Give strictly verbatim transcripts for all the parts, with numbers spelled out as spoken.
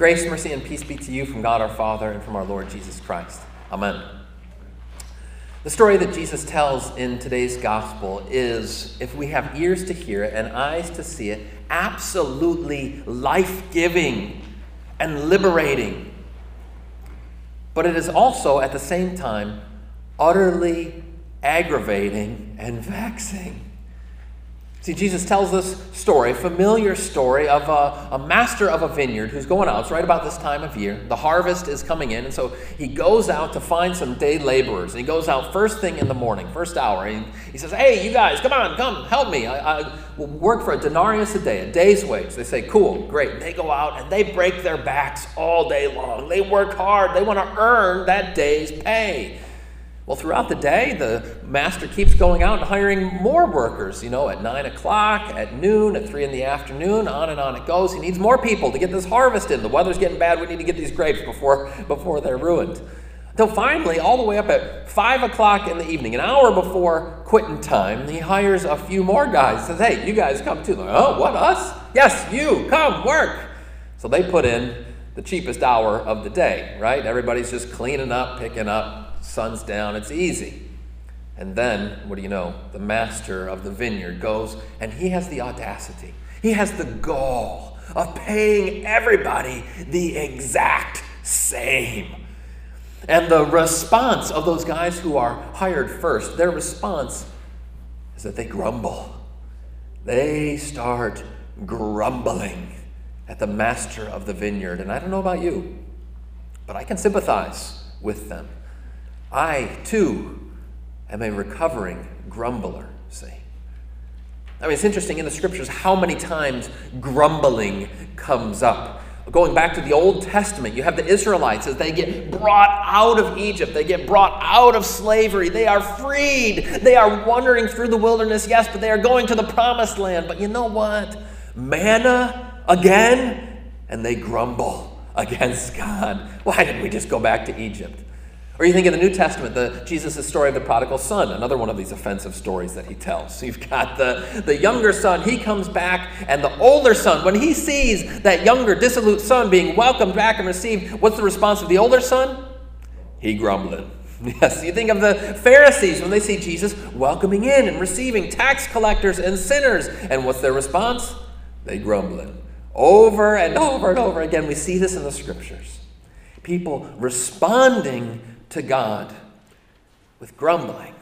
Grace, mercy, and peace be to you from God our Father and from our Lord Jesus Christ. Amen. The story that Jesus tells in today's gospel is, if we have ears to hear it and eyes to see it, absolutely life-giving and liberating. But it is also, at the same time, utterly aggravating and vexing. See, Jesus tells this story, familiar story, of a, a master of a vineyard who's going out. It's right about this time of year. The harvest is coming in, and so he goes out to find some day laborers. And he goes out first thing in the morning, first hour. And he says, hey, you guys, come on, come, help me. I, I will work for a denarius a day, a day's wage. They say, cool, great. And they go out, and they break their backs all day long. They work hard. They want to earn that day's pay. Well, throughout the day, the master keeps going out and hiring more workers, you know, at nine o'clock, at noon, at three in the afternoon, on and on it goes. He needs more people to get this harvest in. The weather's getting bad. We need to get these grapes before, before they're ruined. Until finally, all the way up at five o'clock in the evening, an hour before quitting time, he hires a few more guys. He says, hey, you guys come too. Like, oh, what, us? Yes, you, come, work. So they put in the cheapest hour of the day, right? Everybody's just cleaning up, picking up. Sun's down, it's easy. And then, what do you know, the master of the vineyard goes, and he has the audacity, he has the gall of paying everybody the exact same. And the response of those guys who are hired first, their response is that they grumble. They start grumbling at the master of the vineyard. And I don't know about you, but I can sympathize with them. I, too, am a recovering grumbler, see. I mean, it's interesting in the Scriptures how many times grumbling comes up. Going back to the Old Testament, you have the Israelites as they get brought out of Egypt. They get brought out of slavery. They are freed. They are wandering through the wilderness, yes, but they are going to the promised land. But you know what? Manna again, and they grumble against God. Why didn't we just go back to Egypt? Or you think in the New Testament, the Jesus' story of the prodigal son, another one of these offensive stories that he tells. So you've got the, the younger son, he comes back, and the older son, when he sees that younger, dissolute son being welcomed back and received, what's the response of the older son? He grumbling. Yes, you think of the Pharisees when they see Jesus welcoming in and receiving tax collectors and sinners, and what's their response? They grumbling. Over and over and over again, we see this in the Scriptures. People responding to God with grumbling.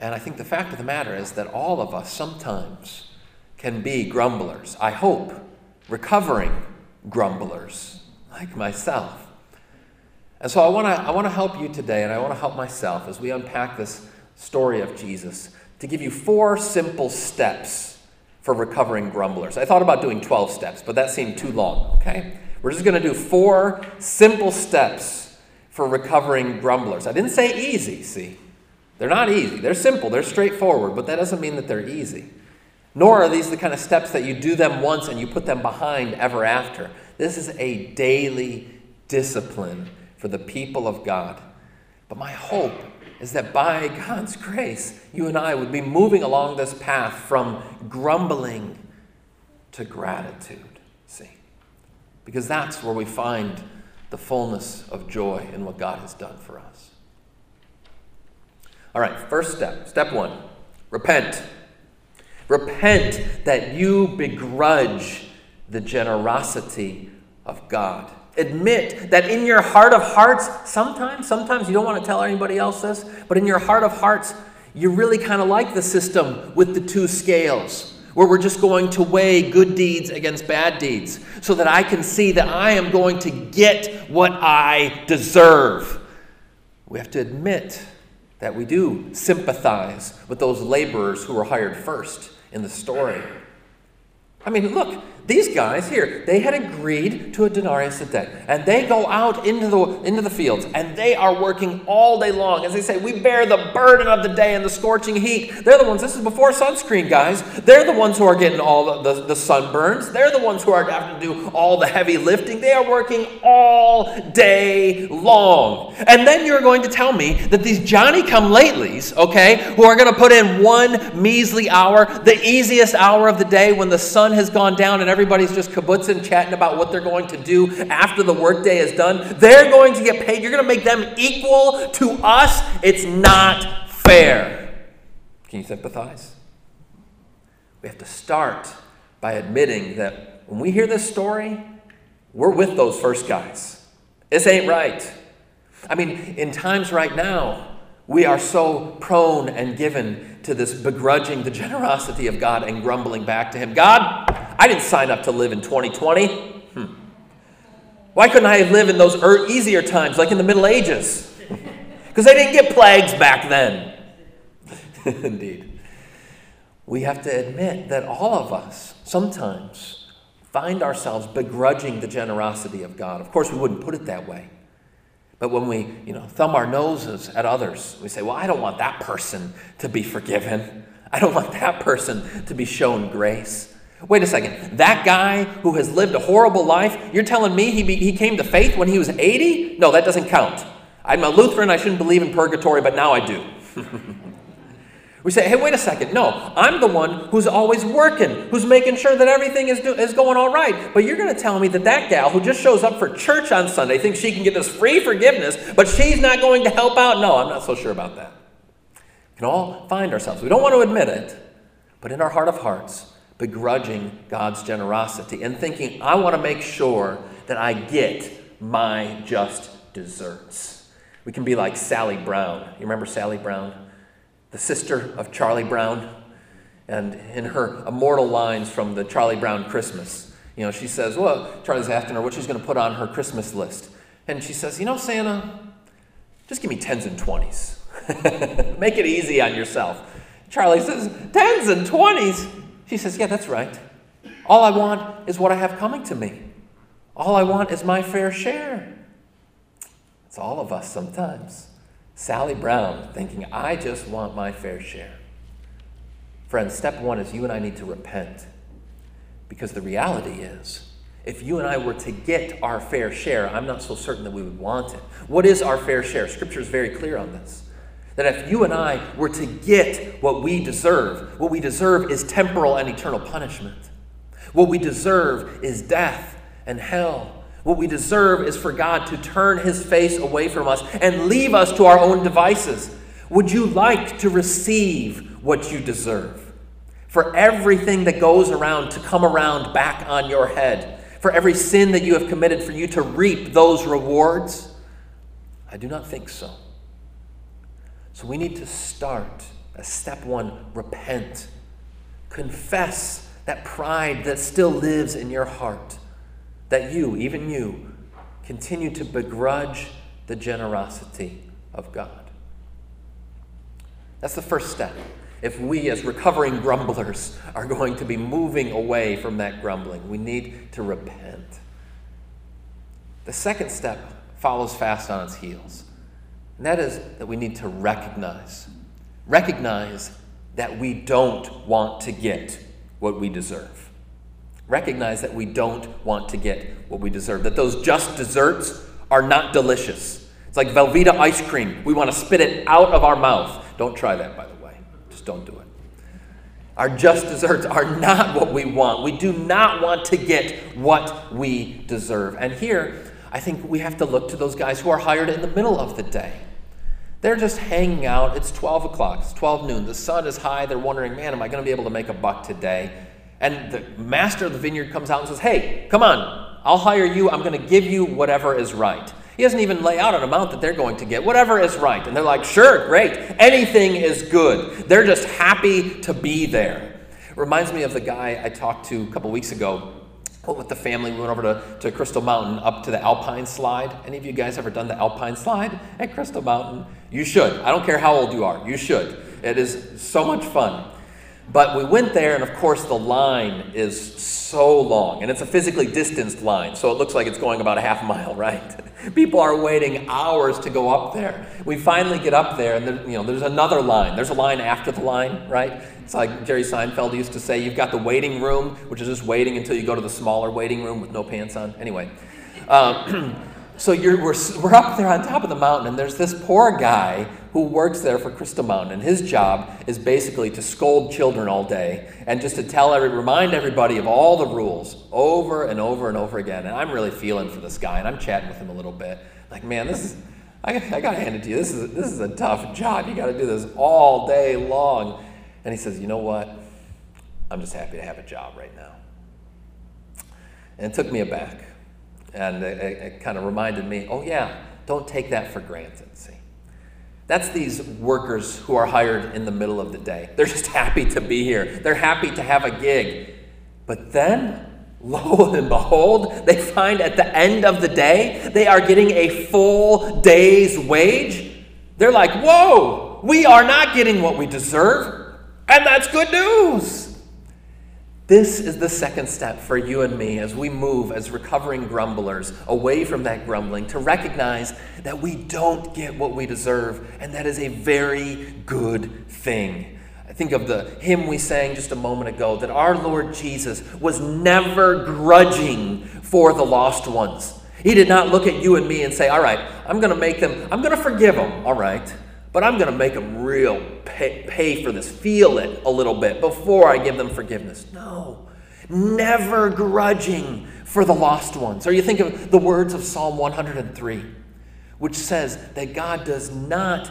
And I think the fact of the matter is that all of us sometimes can be grumblers. I hope recovering grumblers like myself. And so I want to I want to help you today, and I want to help myself as we unpack this story of Jesus, to give you four simple steps for recovering grumblers. I thought about doing twelve steps, but that seemed too long, okay? We're just going to do four simple steps for recovering grumblers. I didn't say easy, see. They're not easy. They're simple. They're straightforward, but that doesn't mean that they're easy. Nor are these the kind of steps that you do them once and you put them behind ever after. This is a daily discipline for the people of God. But my hope is that by God's grace, you and I would be moving along this path from grumbling to gratitude, see. Because that's where we find the fullness of joy in what God has done for us. All right, first step. Step one, repent. Repent that you begrudge the generosity of God. Admit that in your heart of hearts, sometimes, sometimes you don't want to tell anybody else this, but in your heart of hearts, you really kind of like the system with the two scales, where we're just going to weigh good deeds against bad deeds so that I can see that I am going to get what I deserve. We have to admit that we do sympathize with those laborers who were hired first in the story. I mean, look, these guys here, they had agreed to a denarius a day, and they go out into the into the fields, and they are working all day long. As they say, we bear the burden of the day and the scorching heat. They're the ones, this is before sunscreen, guys. They're the ones who are getting all the, the, the sunburns. They're the ones who are having to do all the heavy lifting. They are working all day long. And then you're going to tell me that these Johnny-come-latelys, okay, who are going to put in one measly hour, the easiest hour of the day when the sun has gone down and everybody's just kibbutzing, chatting about what they're going to do after the workday is done. They're going to get paid. You're going to make them equal to us. It's not fair. Can you sympathize? We have to start by admitting that when we hear this story, we're with those first guys. This ain't right. I mean, in times right now, we are so prone and given to this begrudging the generosity of God and grumbling back to him. God, I didn't sign up to live in twenty twenty. Hmm. Why couldn't I live in those er- easier times, like in the Middle Ages? Because they didn't get plagues back then. Indeed. We have to admit that all of us sometimes find ourselves begrudging the generosity of God. Of course, we wouldn't put it that way. But when we, you know, thumb our noses at others, we say, well, I don't want that person to be forgiven. I don't want that person to be shown grace. Wait a second. That guy who has lived a horrible life, you're telling me he be, he came to faith when he was eighty? No, that doesn't count. I'm a Lutheran. I shouldn't believe in purgatory, but now I do. We say, hey, wait a second. No, I'm the one who's always working, who's making sure that everything is, do- is going all right. But you're going to tell me that that gal who just shows up for church on Sunday thinks she can get this free forgiveness, but she's not going to help out? No, I'm not so sure about that. We can all find ourselves. We don't want to admit it, but in our heart of hearts, begrudging God's generosity and thinking, I want to make sure that I get my just desserts. We can be like Sally Brown. You remember Sally Brown? The sister of Charlie Brown, and in her immortal lines from the Charlie Brown Christmas, you know, she says, well, Charlie's asking her what she's going to put on her Christmas list. And she says, you know, Santa, just give me tens and twenties. Make it easy on yourself. Charlie says, tens and twenties? She says, yeah, that's right. All I want is what I have coming to me. All I want is my fair share. It's all of us sometimes. Sally Brown thinking, I just want my fair share. Friends, step one is you and I need to repent. Because the reality is, if you and I were to get our fair share, I'm not so certain that we would want it. What is our fair share? Scripture is very clear on this. That if you and I were to get what we deserve, what we deserve is temporal and eternal punishment. What we deserve is death and hell. What we deserve is for God to turn his face away from us and leave us to our own devices. Would you like to receive what you deserve? For everything that goes around to come around back on your head, for every sin that you have committed, for you to reap those rewards? I do not think so. So we need to start as step one, repent. Confess that pride that still lives in your heart. That you, even you, continue to begrudge the generosity of God. That's the first step. If we as recovering grumblers are going to be moving away from that grumbling, we need to repent. The second step follows fast on its heels. And that is that we need to recognize. Recognize that we don't want to get what we deserve. Recognize that we don't want to get what we deserve, that those just desserts are not delicious. It's like Velveeta ice cream. We want to spit it out of our mouth. Don't try that, by the way. Just don't do it. Our just desserts are not what we want. We do not want to get what we deserve. And here, I think we have to look to those guys who are hired in the middle of the day. They're just hanging out. It's twelve o'clock. It's twelve noon. The sun is high. They're wondering, man, am I going to be able to make a buck today? And the master of the vineyard comes out and says, hey, come on, I'll hire you. I'm going to give you whatever is right. He doesn't even lay out an amount that they're going to get. Whatever is right. And they're like, sure, great. Anything is good. They're just happy to be there. Reminds me of the guy I talked to a couple weeks ago with the family. We went over to, to Crystal Mountain up to the Alpine Slide. Any of you guys ever done the Alpine Slide at Crystal Mountain? You should. I don't care how old you are. You should. It is so much fun. But we went there, and of course the line is so long, and it's a physically distanced line, so it looks like it's going about a half mile, right? People are waiting hours to go up there. We finally get up there, and there, you know, there's another line. There's a line after the line, right? It's like Jerry Seinfeld used to say, you've got the waiting room, which is just waiting until you go to the smaller waiting room with no pants on. Anyway, um, so you're, we're, we're up there on top of the mountain, and there's this poor guy who works there for Crystal Mountain, and his job is basically to scold children all day and just to tell every, remind everybody of all the rules over and over and over again. And I'm really feeling for this guy, and I'm chatting with him a little bit. Like, man, this is, I, I gotta hand it to you. This is a, this is a tough job. You gotta do this all day long. And he says, you know what? I'm just happy to have a job right now. And it took me aback. And it, it, it kind of reminded me, oh yeah, don't take that for granted, see? That's these workers who are hired in the middle of the day. They're just happy to be here. They're happy to have a gig. But then, lo and behold, they find at the end of the day, they are getting a full day's wage. They're like, whoa, we are not getting what we deserve. And that's good news. This is the second step for you and me as we move as recovering grumblers away from that grumbling to recognize that we don't get what we deserve, and that is a very good thing. I think of the hymn we sang just a moment ago, that our Lord Jesus was never grudging for the lost ones. He did not look at you and me and say, all right, I'm going to make them, I'm going to forgive them, all right, but I'm going to make them real pay, pay for this, feel it a little bit before I give them forgiveness. No, never grudging for the lost ones. Or you think of the words of Psalm one hundred three, which says that God does not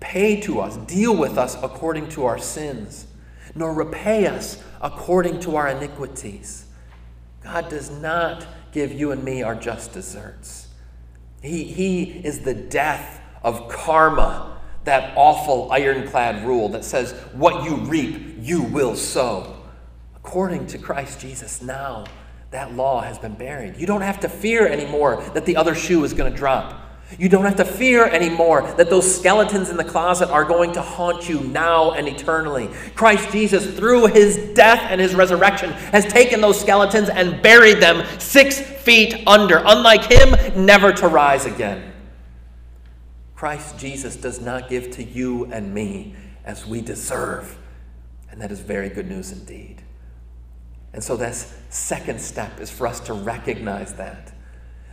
pay to us, deal with us according to our sins, nor repay us according to our iniquities. God does not give you and me our just deserts. He, he is the death of karma, that awful ironclad rule that says, what you reap, you will sow. According to Christ Jesus, now that law has been buried. You don't have to fear anymore that the other shoe is going to drop. You don't have to fear anymore that those skeletons in the closet are going to haunt you now and eternally. Christ Jesus, through his death and his resurrection, has taken those skeletons and buried them six feet under. Unlike him, never to rise again. Christ Jesus does not give to you and me as we deserve. And that is very good news indeed. And so this second step is for us to recognize that,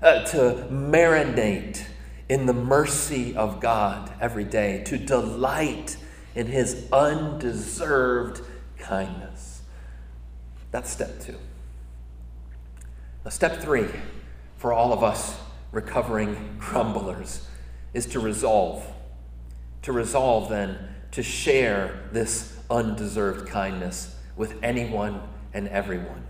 uh, to marinate in the mercy of God every day, to delight in his undeserved kindness. That's step two. Now, step three for all of us recovering grumblers is to resolve, to resolve then to share this undeserved kindness with anyone and everyone.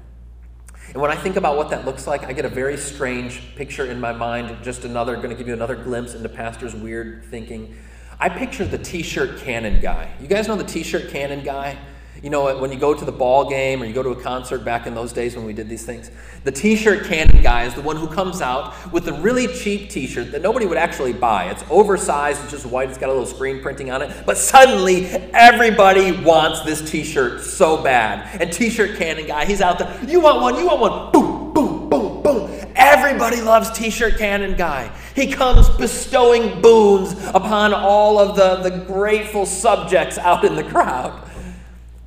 And when I think about what that looks like, I get a very strange picture in my mind, just another, gonna give you another glimpse into Pastor's weird thinking. I picture the t-shirt cannon guy. You guys know the t-shirt cannon guy? You know, when you go to the ball game or you go to a concert back in those days when we did these things, the t-shirt cannon guy is the one who comes out with a really cheap t-shirt that nobody would actually buy. It's oversized, it's just white, it's got a little screen printing on it, but suddenly everybody wants this t-shirt so bad. And t-shirt cannon guy, he's out there, you want one, you want one, boom, boom, boom, boom. Everybody loves t-shirt cannon guy. He comes bestowing boons upon all of the, the grateful subjects out in the crowd.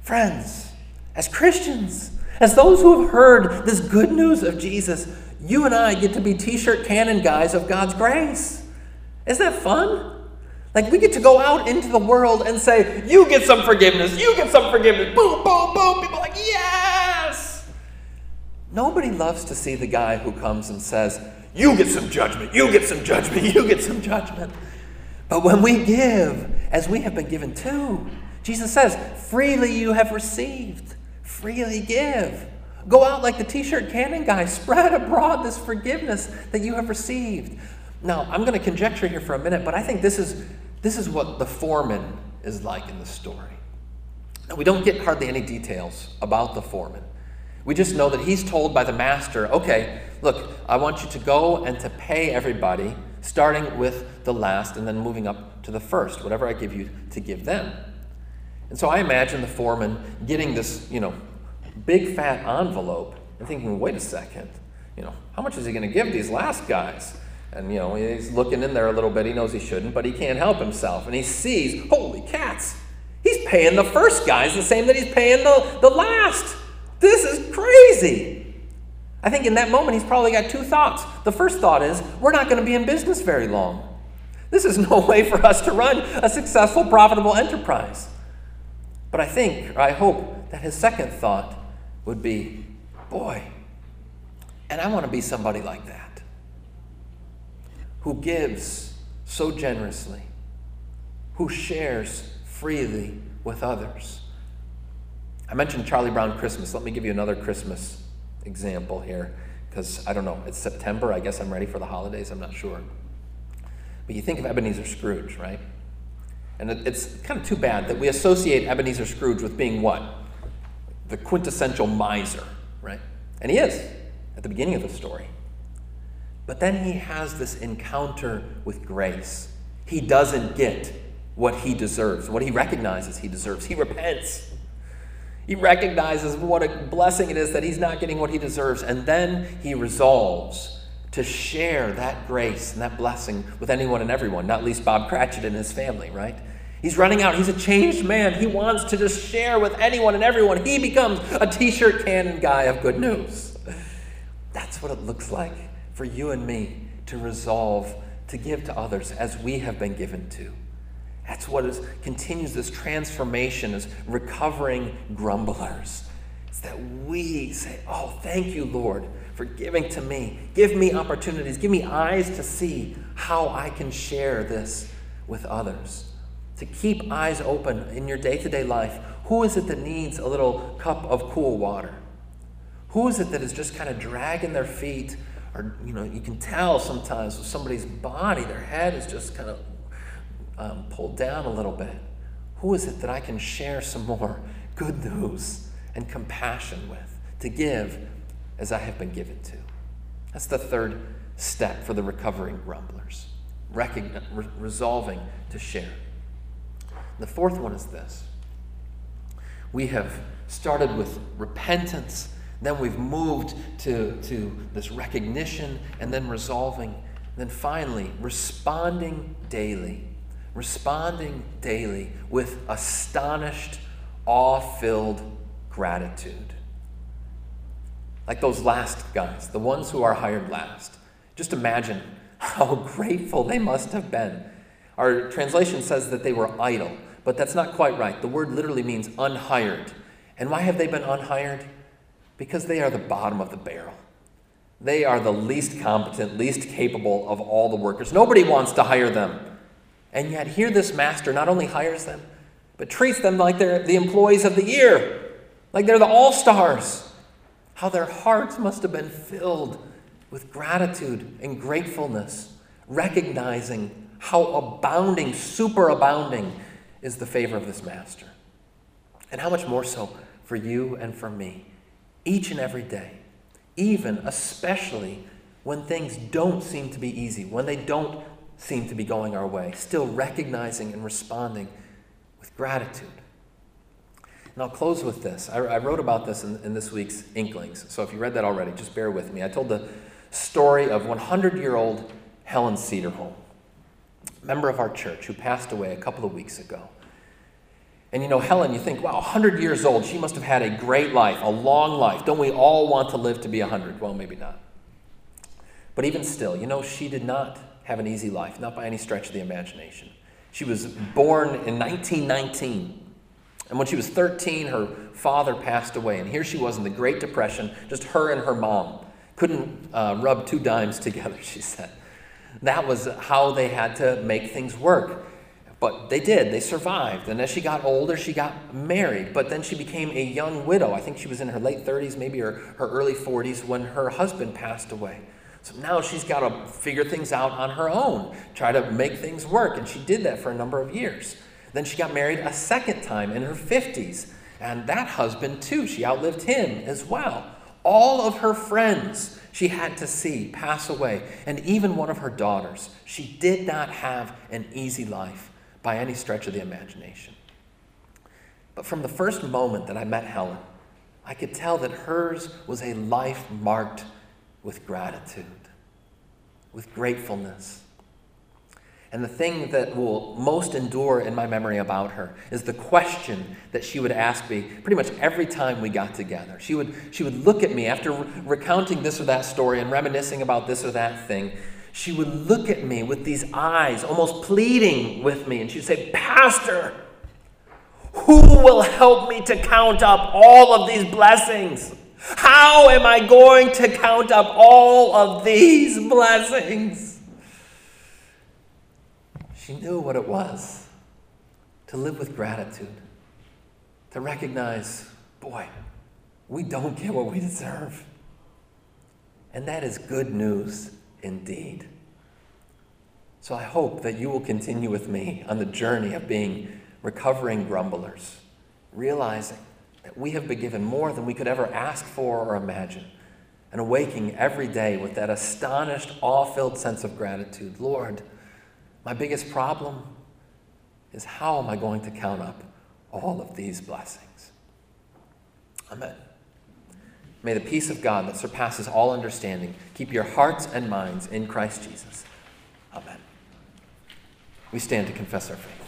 Friends, as Christians, as those who have heard this good news of Jesus, you and I get to be t-shirt cannon guys of God's grace. Isn't that fun? Like, we get to go out into the world and say, you get some forgiveness, you get some forgiveness, boom, boom, boom. People are like, yes! Nobody loves to see the guy who comes and says, you get some judgment, you get some judgment, you get some judgment. But when we give, as we have been given too, Jesus says, freely you have received, freely give. Go out like the t-shirt cannon guy, spread abroad this forgiveness that you have received. Now, I'm going to conjecture here for a minute, but I think this is, this is what the foreman is like in the story. Now, we don't get hardly any details about the foreman. We just know that he's told by the master, okay, look, I want you to go and to pay everybody, starting with the last and then moving up to the first, whatever I give you to give them. And so I imagine the foreman getting this, you know, big fat envelope and thinking, wait a second, you know, how much is he going to give these last guys? And, you know, he's looking in there a little bit. He knows he shouldn't, but he can't help himself. And he sees, holy cats, he's paying the first guys the same that he's paying the, the last. This is crazy. I think in that moment, he's probably got two thoughts. The first thought is, we're not going to be in business very long. This is no way for us to run a successful, profitable enterprise. But I think, or I hope, that his second thought would be, boy, and I want to be somebody like that, who gives so generously, who shares freely with others. I mentioned Charlie Brown Christmas. Let me give you another Christmas example here, because I don't know, it's September. I guess I'm ready for the holidays. I'm not sure. But you think of Ebenezer Scrooge, right? And it's kind of too bad that we associate Ebenezer Scrooge with being what? The quintessential miser, right? And he is at the beginning of the story. But then he has this encounter with grace. He doesn't get what he deserves, what he recognizes he deserves. He repents. He recognizes what a blessing it is that he's not getting what he deserves. And then he resolves to share that grace and that blessing with anyone and everyone, not least Bob Cratchit and his family, right? He's running out. He's a changed man. He wants to just share with anyone and everyone. He becomes a t-shirt cannon guy of good news. That's what it looks like for you and me to resolve to give to others as we have been given to. That's what is, continues this transformation as recovering grumblers. It's that we say, oh, thank you, Lord, for giving to me. Give me opportunities. Give me eyes to see how I can share this with others. To keep eyes open in your day-to-day life. Who is it that needs a little cup of cool water? Who is it that is just kind of dragging their feet? Or, you know, you can tell sometimes with somebody's body, their head is just kind of Um, pulled down a little bit. Who is it that I can share some more good news and compassion with, to give as I have been given to? That's the third step for the recovering grumblers, recogn- re- resolving to share. The fourth one is this. We have started with repentance, then we've moved to, to this recognition, and then resolving, then finally responding daily. Responding daily with astonished, awe-filled gratitude. Like those last guys, the ones who are hired last. Just imagine how grateful they must have been. Our translation says that they were idle, but that's not quite right. The word literally means unhired. And why have they been unhired? Because they are the bottom of the barrel. They are the least competent, least capable of all the workers. Nobody wants to hire them. And yet here this master not only hires them, but treats them like they're the employees of the year, like they're the all-stars. How their hearts must have been filled with gratitude and gratefulness, recognizing how abounding, superabounding is the favor of this master. And how much more so for you and for me, each and every day, even especially when things don't seem to be easy, when they don't seem to be going our way, still recognizing and responding with gratitude. And I'll close with this. I, I wrote about this in, in this week's Inklings, so if you read that already, just bear with me. I told the story of one hundred-year-old Helen Cedarholm, a member of our church who passed away a couple of weeks ago. And you know, Helen, you think, wow, one hundred years old, she must have had a great life, a long life. Don't we all want to live to be one hundred? Well, maybe not. But even still, you know, she did not have an easy life, not by any stretch of the imagination. She was born in nineteen nineteen. And when she was thirteen, her father passed away. And here she was in the Great Depression, just her and her mom. Couldn't uh, rub two dimes together, she said. That was how they had to make things work. But they did. They survived. And as she got older, she got married. But then she became a young widow. I think she was in her late thirties, maybe her, her early forties, when her husband passed away. So now she's got to figure things out on her own, try to make things work. And she did that for a number of years. Then she got married a second time in her fifties. And that husband, too, she outlived him as well. All of her friends she had to see pass away. And even one of her daughters. She did not have an easy life by any stretch of the imagination. But from the first moment that I met Helen, I could tell that hers was a life marked with gratitude, with gratefulness. And the thing that will most endure in my memory about her is the question that she would ask me pretty much every time we got together. She would, she would look at me after re- recounting this or that story and reminiscing about this or that thing. she would look at me with these eyes, almost pleading with me, and she'd say, "Pastor, who will help me to count up all of these blessings? How am I going to count up all of these blessings?" She knew what it was to live with gratitude, to recognize, boy, we don't get what we deserve. And that is good news indeed. So I hope that you will continue with me on the journey of being recovering grumblers, realizing that we have been given more than we could ever ask for or imagine, and awaking every day with that astonished, awe-filled sense of gratitude. Lord, my biggest problem is how am I going to count up all of these blessings? Amen. May the peace of God that surpasses all understanding keep your hearts and minds in Christ Jesus. Amen. We stand to confess our faith.